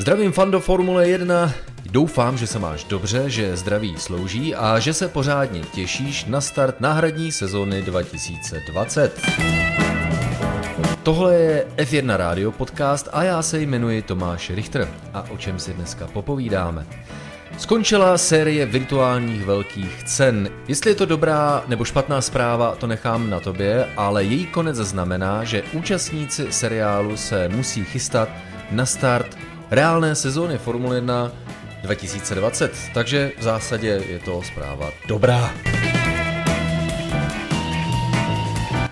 Zdravím fando Formule 1, doufám, že se máš dobře, že zdraví slouží a že se pořádně těšíš na start náhradní sezóny 2020. Tohle je F1 rádio podcast a já se jmenuji Tomáš Richter a o čem si dneska popovídáme. Skončila série virtuálních velkých cen. Jestli je to dobrá nebo špatná zpráva, to nechám na tobě, ale její konec znamená, že účastníci seriálu se musí chystat na start reálné sezóny Formule 1 2020, takže v zásadě je to zpráva dobrá.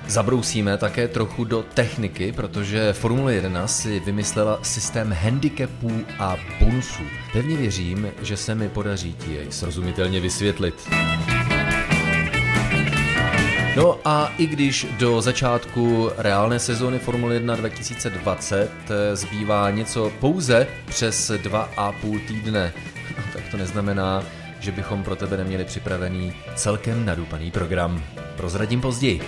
Zabrousíme také trochu do techniky, protože Formule 1 si vymyslela systém handicapů a bonusů. Pevně věřím, že se mi podaří ti jej srozumitelně vysvětlit. No a i když do začátku reálné sezóny Formule 1 2020 zbývá něco pouze přes 2,5 týdne, tak to neznamená, že bychom pro tebe neměli připravený celkem nadupaný program. Prozradím později.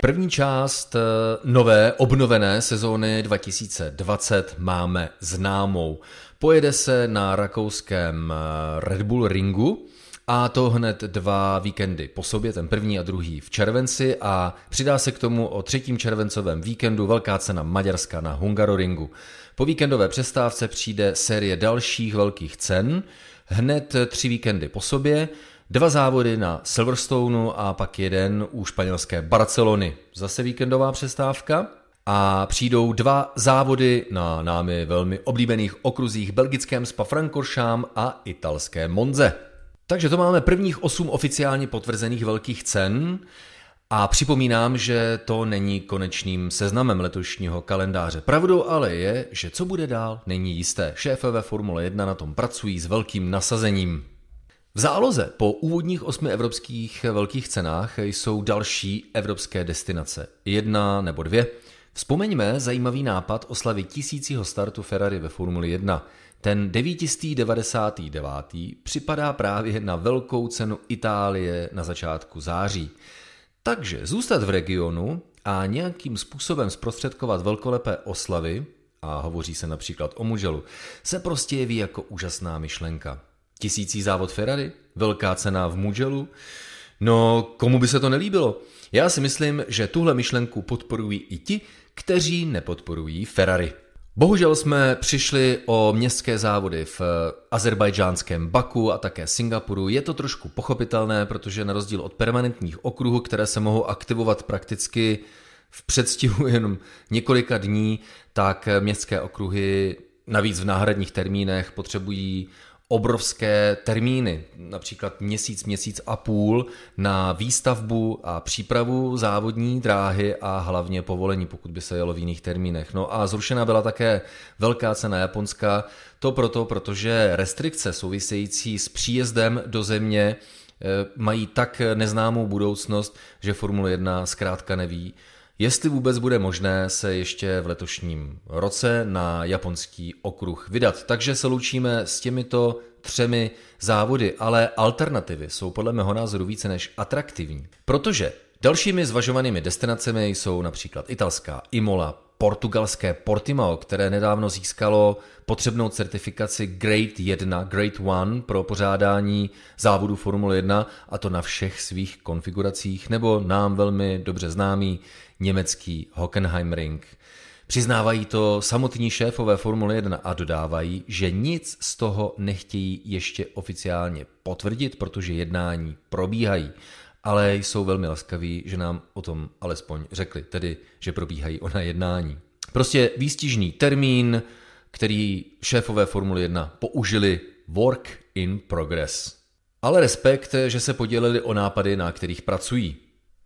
První část nové, obnovené sezóny 2020 máme známou. Pojede se na rakouském Red Bull Ringu a to hned 2 víkendy po sobě, ten první a druhý v červenci, a přidá se k tomu o 3. červencovém víkendu velká cena Maďarska na Hungaroringu. Po víkendové přestávce přijde série dalších velkých cen, hned 3 víkendy po sobě, 2 závody na Silverstoneu a pak jeden u španělské Barcelony. Zase víkendová přestávka a přijdou 2 závody na námi velmi oblíbených okruzích belgickém Spa-Francorchamps a italské Monze. Takže to máme prvních 8 oficiálně potvrzených velkých cen a připomínám, že to není konečným seznamem letošního kalendáře. Pravdou ale je, že co bude dál, není jisté. Šéfové Formule 1 na tom pracují s velkým nasazením. V záloze po úvodních 8 evropských velkých cenách jsou další evropské destinace, 1 nebo 2. Vzpomeňme zajímavý nápad oslavy 1000. startu Ferrari ve Formuli 1. Ten 999. připadá právě na velkou cenu Itálie na začátku září. Takže zůstat v regionu a nějakým způsobem zprostředkovat velkolepé oslavy, a hovoří se například o Mugellu, se prostě jeví jako úžasná myšlenka. 1000. závod Ferrari, velká cena v Mugellu. No, komu by se to nelíbilo? Já si myslím, že tuhle myšlenku podporují i ti, kteří nepodporují Ferrari. Bohužel jsme přišli o městské závody v azerbajdžánském Baku a také Singapuru. Je to trošku pochopitelné, protože na rozdíl od permanentních okruhů, které se mohou aktivovat prakticky v předstihu jenom několika dní, tak městské okruhy navíc v náhradních termínech potřebují obrovské termíny, například měsíc a půl na výstavbu a přípravu závodní dráhy a hlavně povolení, pokud by se jelo v jiných termínech. No a zrušena byla také velká cena Japonska, to proto, protože restrikce související s příjezdem do země mají tak neznámou budoucnost, že Formule 1 zkrátka neví, jestli vůbec bude možné se ještě v letošním roce na japonský okruh vydat. Takže se loučíme s těmito 3 závody, ale alternativy jsou podle mého názoru více než atraktivní. Protože dalšími zvažovanými destinacemi jsou například italská Imola, portugalské Portimão, které nedávno získalo potřebnou certifikaci Grade 1 pro pořádání závodu Formule 1, a to na všech svých konfiguracích, nebo nám velmi dobře známý německý Hockenheimring. Přiznávají to samotní šéfové Formule 1 a dodávají, že nic z toho nechtějí ještě oficiálně potvrdit, protože jednání probíhají. Ale jsou velmi laskaví, že nám o tom alespoň řekli, tedy, že probíhají ona jednání. Prostě výstižný termín, který šéfové Formule 1 použili, work in progress. Ale respekt, že se podělili o nápady, na kterých pracují.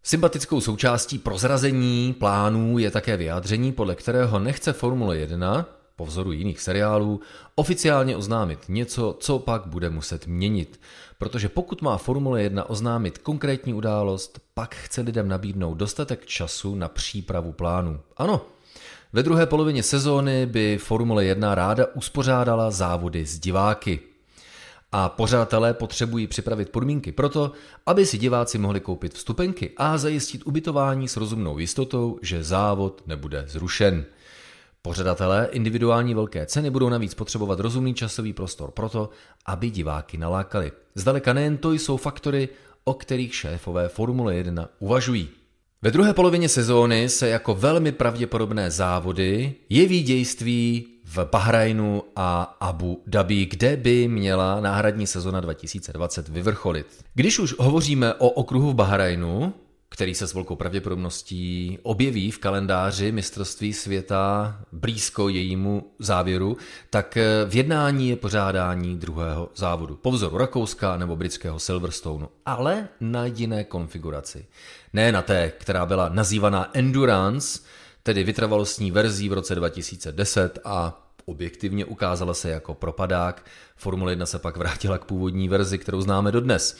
Sympatickou součástí prozrazení plánů je také vyjádření, podle kterého nechce Formule 1, po vzoru jiných seriálů, oficiálně oznámit něco, co pak bude muset měnit. Protože pokud má Formule 1 oznámit konkrétní událost, pak chce lidem nabídnout dostatek času na přípravu plánů. Ano, ve druhé polovině sezóny by Formule 1 ráda uspořádala závody s diváky. a pořadatelé potřebují připravit podmínky proto, aby si diváci mohli koupit vstupenky a zajistit ubytování s rozumnou jistotou, že závod nebude zrušen. Pořadatelé individuální velké ceny budou navíc potřebovat rozumný časový prostor proto, aby diváky nalákali. Zdaleka nejen to jsou faktory, o kterých šéfové Formule 1 uvažují. Ve druhé polovině sezóny se jako velmi pravděpodobné závody jeví dějství v Bahrajnu a Abu Dhabi, kde by měla náhradní sezona 2020 vyvrcholit. Když už hovoříme o okruhu v Bahrajnu, který se s velkou pravděpodobností objeví v kalendáři mistrovství světa blízko jejímu závěru, tak v jednání je pořádání druhého závodu po vzoru Rakouska nebo britského Silverstonu, ale na jiné konfiguraci. Ne na té, která byla nazývaná Endurance, tedy vytrvalostní verzí v roce 2010 a objektivně ukázala se jako propadák. Formule 1 se pak vrátila k původní verzi, kterou známe dodnes.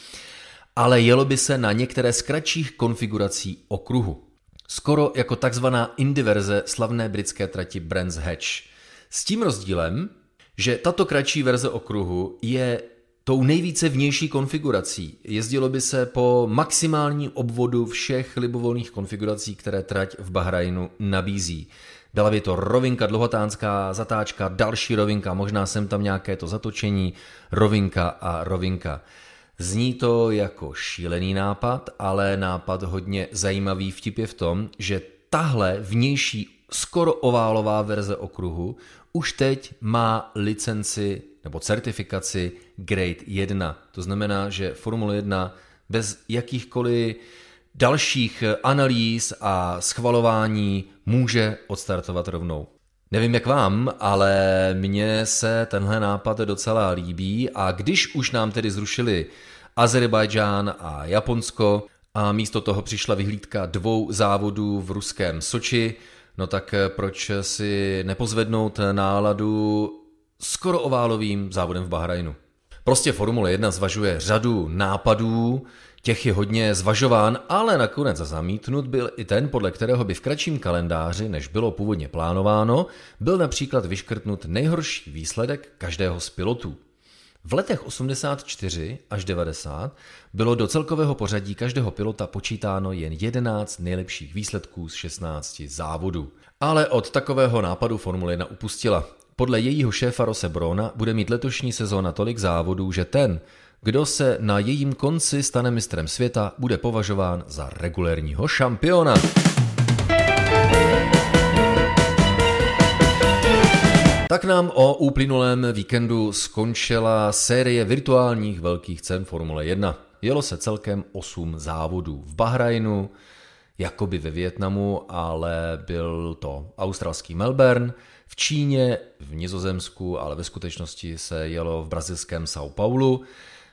Ale jelo by se na některé z kratších konfigurací okruhu. Skoro jako takzvaná Indyverze slavné britské trati Brands Hatch. S tím rozdílem, že tato kratší verze okruhu je tou nejvíce vnější konfigurací. Jezdilo by se po maximálním obvodu všech libovolných konfigurací, které trať v Bahrajnu nabízí. Byla by to rovinka dlouhotánská, zatáčka, další rovinka, možná sem tam nějaké to zatočení, rovinka a rovinka. Zní to jako šílený nápad, ale nápad hodně zajímavý. Vtip je v tom, že tahle vnější skoro oválová verze okruhu už teď má licenci nebo certifikaci Grade 1. To znamená, že Formule 1 bez jakýchkoliv dalších analýz a schvalování může odstartovat rovnou. Nevím jak vám, ale mně se tenhle nápad docela líbí a když už nám tedy zrušili Azerbajdžán a Japonsko a místo toho přišla vyhlídka 2 závodů v ruském Soči, no tak proč si nepozvednout náladu skoro oválovým závodem v Bahrajnu? Prostě Formule 1 zvažuje řadu nápadů, těch je hodně zvažován, ale nakonec zamítnut byl i ten, podle kterého by v kratším kalendáři, než bylo původně plánováno, byl například vyškrtnut nejhorší výsledek každého z pilotů. V letech 84 až 90 bylo do celkového pořadí každého pilota počítáno jen 11 nejlepších výsledků z 16 závodů. Ale od takového nápadu Formule 1 upustila. Podle jejího šéfa Rose Bróna bude mít letošní sezóna tolik závodů, že ten, kdo se na jejím konci stane mistrem světa, bude považován za regulérního šampiona. Tak nám o uplynulém víkendu skončila série virtuálních velkých cen Formule 1. Jelo se celkem 8 závodů v Bahrajnu, jakoby ve Vietnamu, ale byl to australský Melbourne, v Číně, v Nizozemsku, ale ve skutečnosti se jelo v brazilském São Paulu,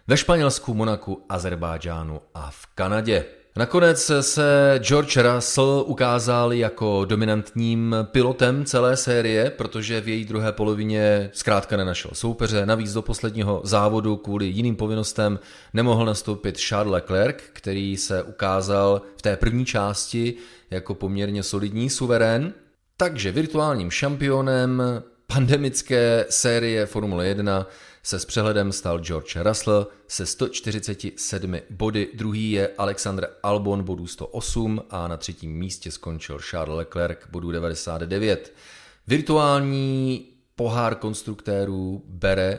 ve Španělsku, Monaku, Azerbajdžánu a v Kanadě. Nakonec se George Russell ukázal jako dominantním pilotem celé série, protože v její druhé polovině zkrátka nenašel soupeře. Navíc do posledního závodu kvůli jiným povinnostem nemohl nastoupit Charles Leclerc, který se ukázal v té první části jako poměrně solidní suverén. Takže virtuálním šampionem pandemické série Formule 1 se s přehledem stal George Russell se 147 body, druhý je Alexander Albon bodů 108 a na třetím místě skončil Charles Leclerc bodů 99. Virtuální pohár konstruktérů bere,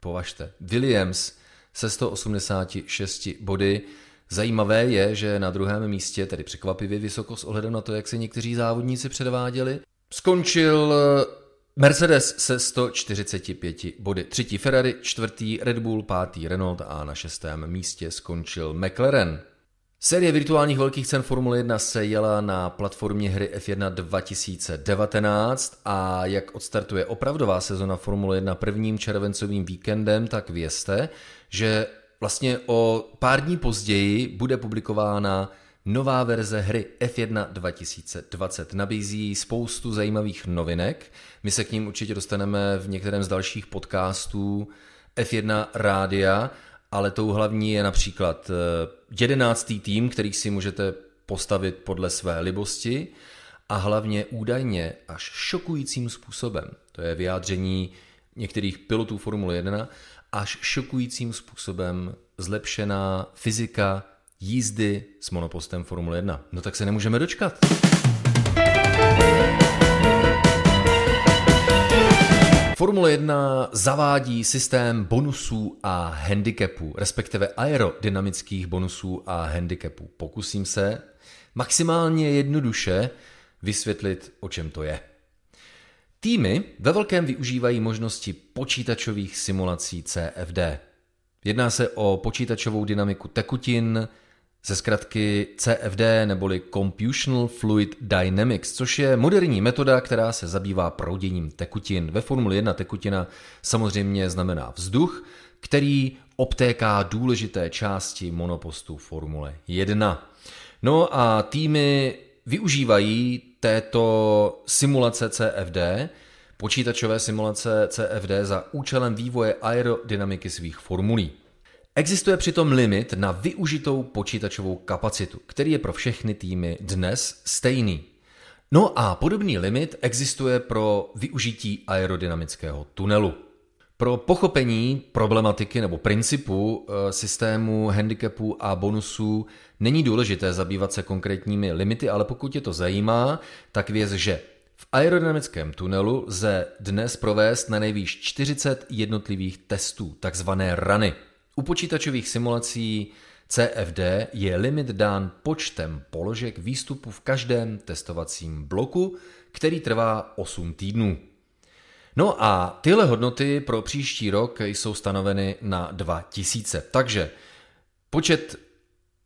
považte, Williams se 186 body. Zajímavé je, že na druhém místě, tedy překvapivě vysoko s ohledem na to, jak se někteří závodníci předváděli, skončil Mercedes se 145 body, třetí Ferrari, čtvrtý Red Bull, pátý Renault a na šestém místě skončil McLaren. Série virtuálních velkých cen Formule 1 se jela na platformě hry F1 2019 a jak odstartuje opravdová sezona Formule 1 prvním červencovým víkendem, tak vězte, že vlastně o pár dní později bude publikována nová verze hry F1 2020. Nabízí spoustu zajímavých novinek. My se k ním určitě dostaneme v některém z dalších podcastů F1 rádia, ale tou hlavní je například 11. tým, který si můžete postavit podle své libosti a hlavně údajně až šokujícím způsobem. To je vyjádření některých pilotů Formule 1, až šokujícím způsobem zlepšená fyzika jízdy s monopostem Formule 1. No tak se nemůžeme dočkat. Formule 1 zavádí systém bonusů a handicapů, respektive aerodynamických bonusů a handicapů. Pokusím se maximálně jednoduše vysvětlit, o čem to je. Týmy ve velkém využívají možnosti počítačových simulací CFD. Jedná se o počítačovou dynamiku tekutin, ze zkratky CFD neboli Computational Fluid Dynamics, což je moderní metoda, která se zabývá prouděním tekutin. Ve Formuli 1 tekutina samozřejmě znamená vzduch, který obtéká důležité části monopostu Formule 1. No a týmy využívají této simulace CFD, počítačové simulace CFD, za účelem vývoje aerodynamiky svých formulí. Existuje přitom limit na využitou počítačovou kapacitu, který je pro všechny týmy dnes stejný. No a podobný limit existuje pro využití aerodynamického tunelu. Pro pochopení problematiky nebo principu systému handicapů a bonusů není důležité zabývat se konkrétními limity, ale pokud tě to zajímá, tak věz, že v aerodynamickém tunelu lze dnes provést na nejvýš 40 jednotlivých testů, takzvané runy. U počítačových simulací CFD je limit dán počtem položek výstupu v každém testovacím bloku, který trvá 8 týdnů. No a tyhle hodnoty pro příští rok jsou stanoveny na 2000. Takže počet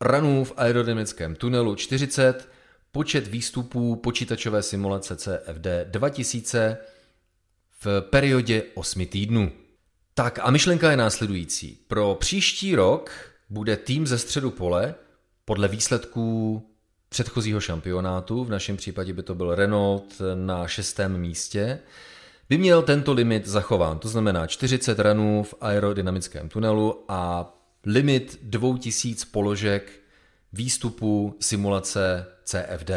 runů v aerodynamickém tunelu 40, počet výstupů počítačové simulace CFD 2000 v periodě 8 týdnů. Tak a myšlenka je následující. Pro příští rok bude tým ze středu pole podle výsledků předchozího šampionátu, v našem případě by to byl Renault na 6. místě, by měl tento limit zachován, to znamená 40 runů v aerodynamickém tunelu a limit 2000 položek výstupu simulace CFD.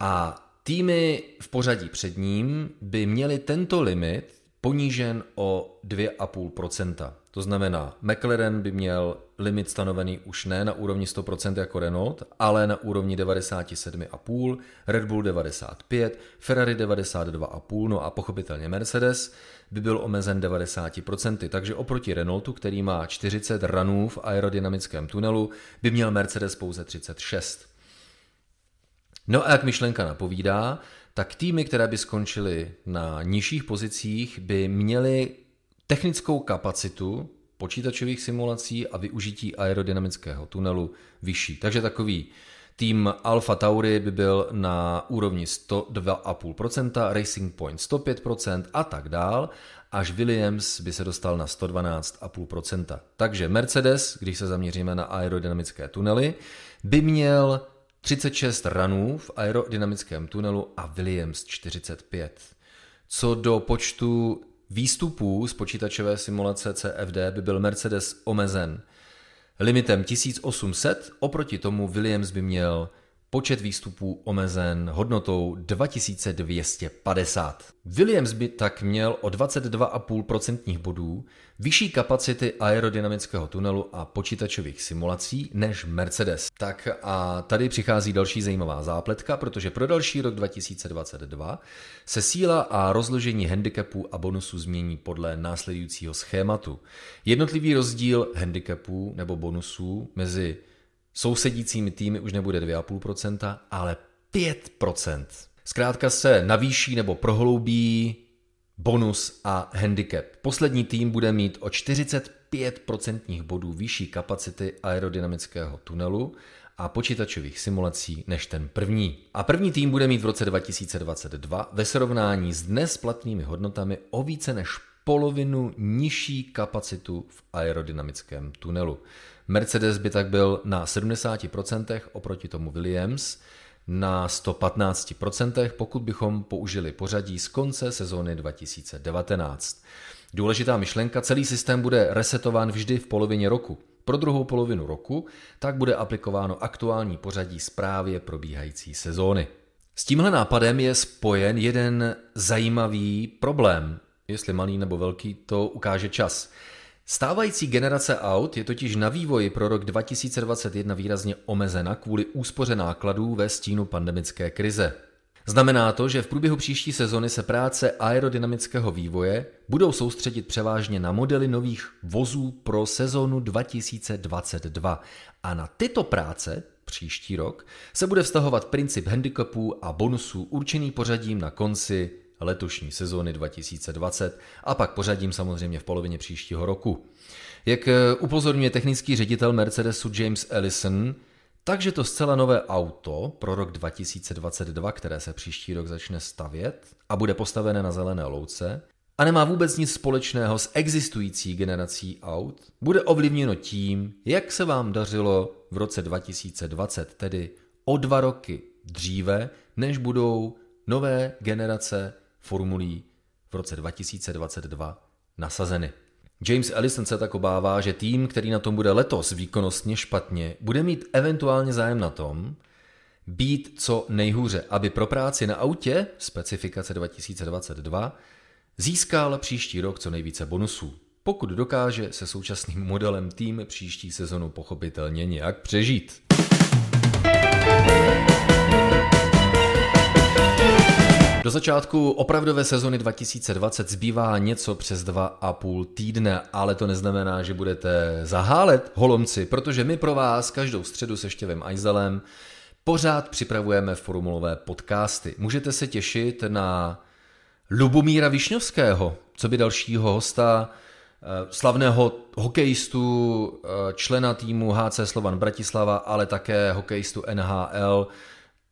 A týmy v pořadí před ním by měly tento limit ponížen o 2,5%. To znamená, McLaren by měl limit stanovený už ne na úrovni 100% jako Renault, ale na úrovni 97,5%, Red Bull 95%, Ferrari 92,5%, no a pochopitelně Mercedes by byl omezen 90%. Takže oproti Renaultu, který má 40 runů v aerodynamickém tunelu, by měl Mercedes pouze 36. No a jak myšlenka napovídá, tak týmy, které by skončily na nižších pozicích, by měly technickou kapacitu počítačových simulací a využití aerodynamického tunelu vyšší. Takže takový tým AlphaTauri by byl na úrovni 102,5%, Racing Point 105% a tak dál, až Williams by se dostal na 112,5%. Takže Mercedes, když se zaměříme na aerodynamické tunely, by měl 36 runů v aerodynamickém tunelu a Williams 45. Co do počtu výstupů z počítačové simulace CFD by byl Mercedes omezen limitem 1800, oproti tomu Williams by měl počet výstupů omezen hodnotou 2250. Williams by tak měl o 22,5% bodů vyšší kapacity aerodynamického tunelu a počítačových simulací než Mercedes. Tak a tady přichází další zajímavá zápletka, protože pro další rok 2022 se síla a rozložení handicapů a bonusů změní podle následujícího schématu. Jednotlivý rozdíl handicapů nebo bonusů mezi sousedícími týmy už nebude 2,5%, ale 5%. Zkrátka se navýší nebo prohloubí bonus a handicap. Poslední tým bude mít o 45% bodů vyšší kapacity aerodynamického tunelu a počítačových simulací než ten první. A první tým bude mít v roce 2022 ve srovnání s dnes platnými hodnotami o více než polovinu nižší kapacitu v aerodynamickém tunelu. Mercedes by tak byl na 70%, oproti tomu Williams na 115%, pokud bychom použili pořadí z konce sezóny 2019. Důležitá myšlenka, celý systém bude resetován vždy v polovině roku. Pro druhou polovinu roku tak bude aplikováno aktuální pořadí z právě probíhající sezóny. S tímhle nápadem je spojen jeden zajímavý problém. jestli malý nebo velký, to ukáže čas. Stávající generace aut je totiž na vývoji pro rok 2021 výrazně omezena kvůli úspoře nákladů ve stínu pandemické krize. Znamená to, že v průběhu příští sezony se práce aerodynamického vývoje budou soustředit převážně na modely nových vozů pro sezonu 2022 a na tyto práce příští rok se bude vztahovat princip handicapů a bonusů určený pořadím na konci letošní sezóny 2020 a pak pořadím samozřejmě v polovině příštího roku. Jak upozorňuje technický ředitel Mercedesu James Allison, takže to zcela nové auto pro rok 2022, které se příští rok začne stavět a bude postavené na zelené louce a nemá vůbec nic společného s existující generací aut, bude ovlivněno tím, jak se vám dařilo v roce 2020, tedy o 2 roky dříve, než budou nové generace formulí v roce 2022 nasazeny. James Allison se tak obává, že tým, který na tom bude letos výkonnostně špatně, bude mít eventuálně zájem na tom být co nejhůře, aby pro práci na autě specifikace 2022 získal příští rok co nejvíce bonusů, pokud dokáže se současným modelem tým příští sezonu pochopitelně nějak přežít. Do začátku opravdové sezony 2020 zbývá něco přes 2,5 týdne, ale to neznamená, že budete zahálet holomci, protože my pro vás každou středu se Štěvem Ajzelem pořád připravujeme formulové podcasty. Můžete se těšit na Lubomíra Višňovského, co by dalšího hosta, slavného hokejistu, člena týmu HC Slovan Bratislava, ale také hokejistu NHL,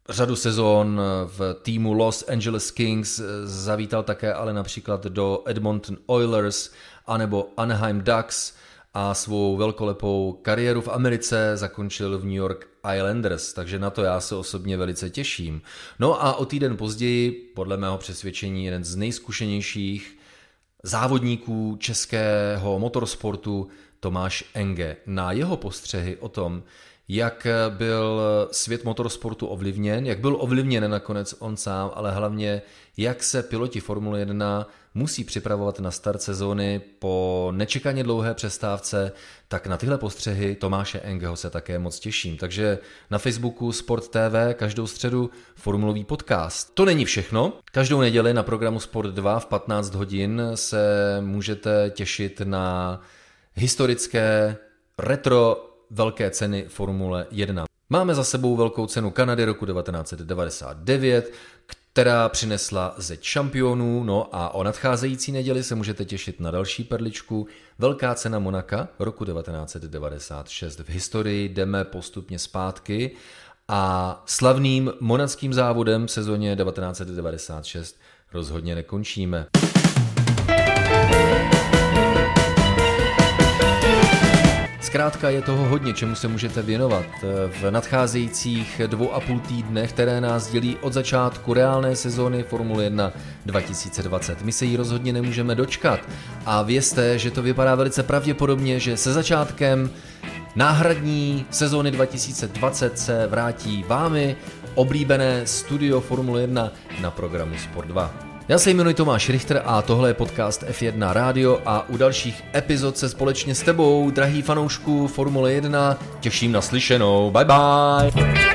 řadu sezon v týmu Los Angeles Kings, zavítal také ale například do Edmonton Oilers anebo Anaheim Ducks a svou velkolepou kariéru v Americe zakončil v New York Islanders, takže na to já se osobně velice těším. No a o týden později, podle mého přesvědčení, jeden z nejzkušenějších závodníků českého motorsportu Tomáš Enge. Na jeho postřehy o tom, jak byl svět motorsportu ovlivněn, jak byl ovlivněn nakonec on sám, ale hlavně jak se piloti Formule 1 musí připravovat na start sezóny po nečekaně dlouhé přestávce, tak na tyhle postřehy Tomáše Engeho se také moc těším. Takže na Facebooku Sport TV každou středu formulový podcast. To není všechno. Každou neděli na programu Sport 2 v 15 hodin se můžete těšit na historické retro velké ceny Formule 1. Máme za sebou velkou cenu Kanady roku 1999, která přinesla zeď šampionů, no a o nadcházející neděli se můžete těšit na další perličku. Velká cena Monaka roku 1996. V historii jdeme postupně zpátky a slavným monackým závodem v sezóně 1996 rozhodně nekončíme. Zkrátka je toho hodně, čemu se můžete věnovat v nadcházejících 2,5 týdnech, které nás dělí od začátku reálné sezóny Formule 1 2020. My se jí rozhodně nemůžeme dočkat a vězte, že to vypadá velice pravděpodobně, že se začátkem náhradní sezóny 2020 se vrátí vámi oblíbené studio Formule 1 na programu Sport 2. Já se jmenuji Tomáš Richter a tohle je podcast F1 Radio a u dalších epizod se společně s tebou, drahý fanoušku Formule 1, těším na slyšenou. Bye bye!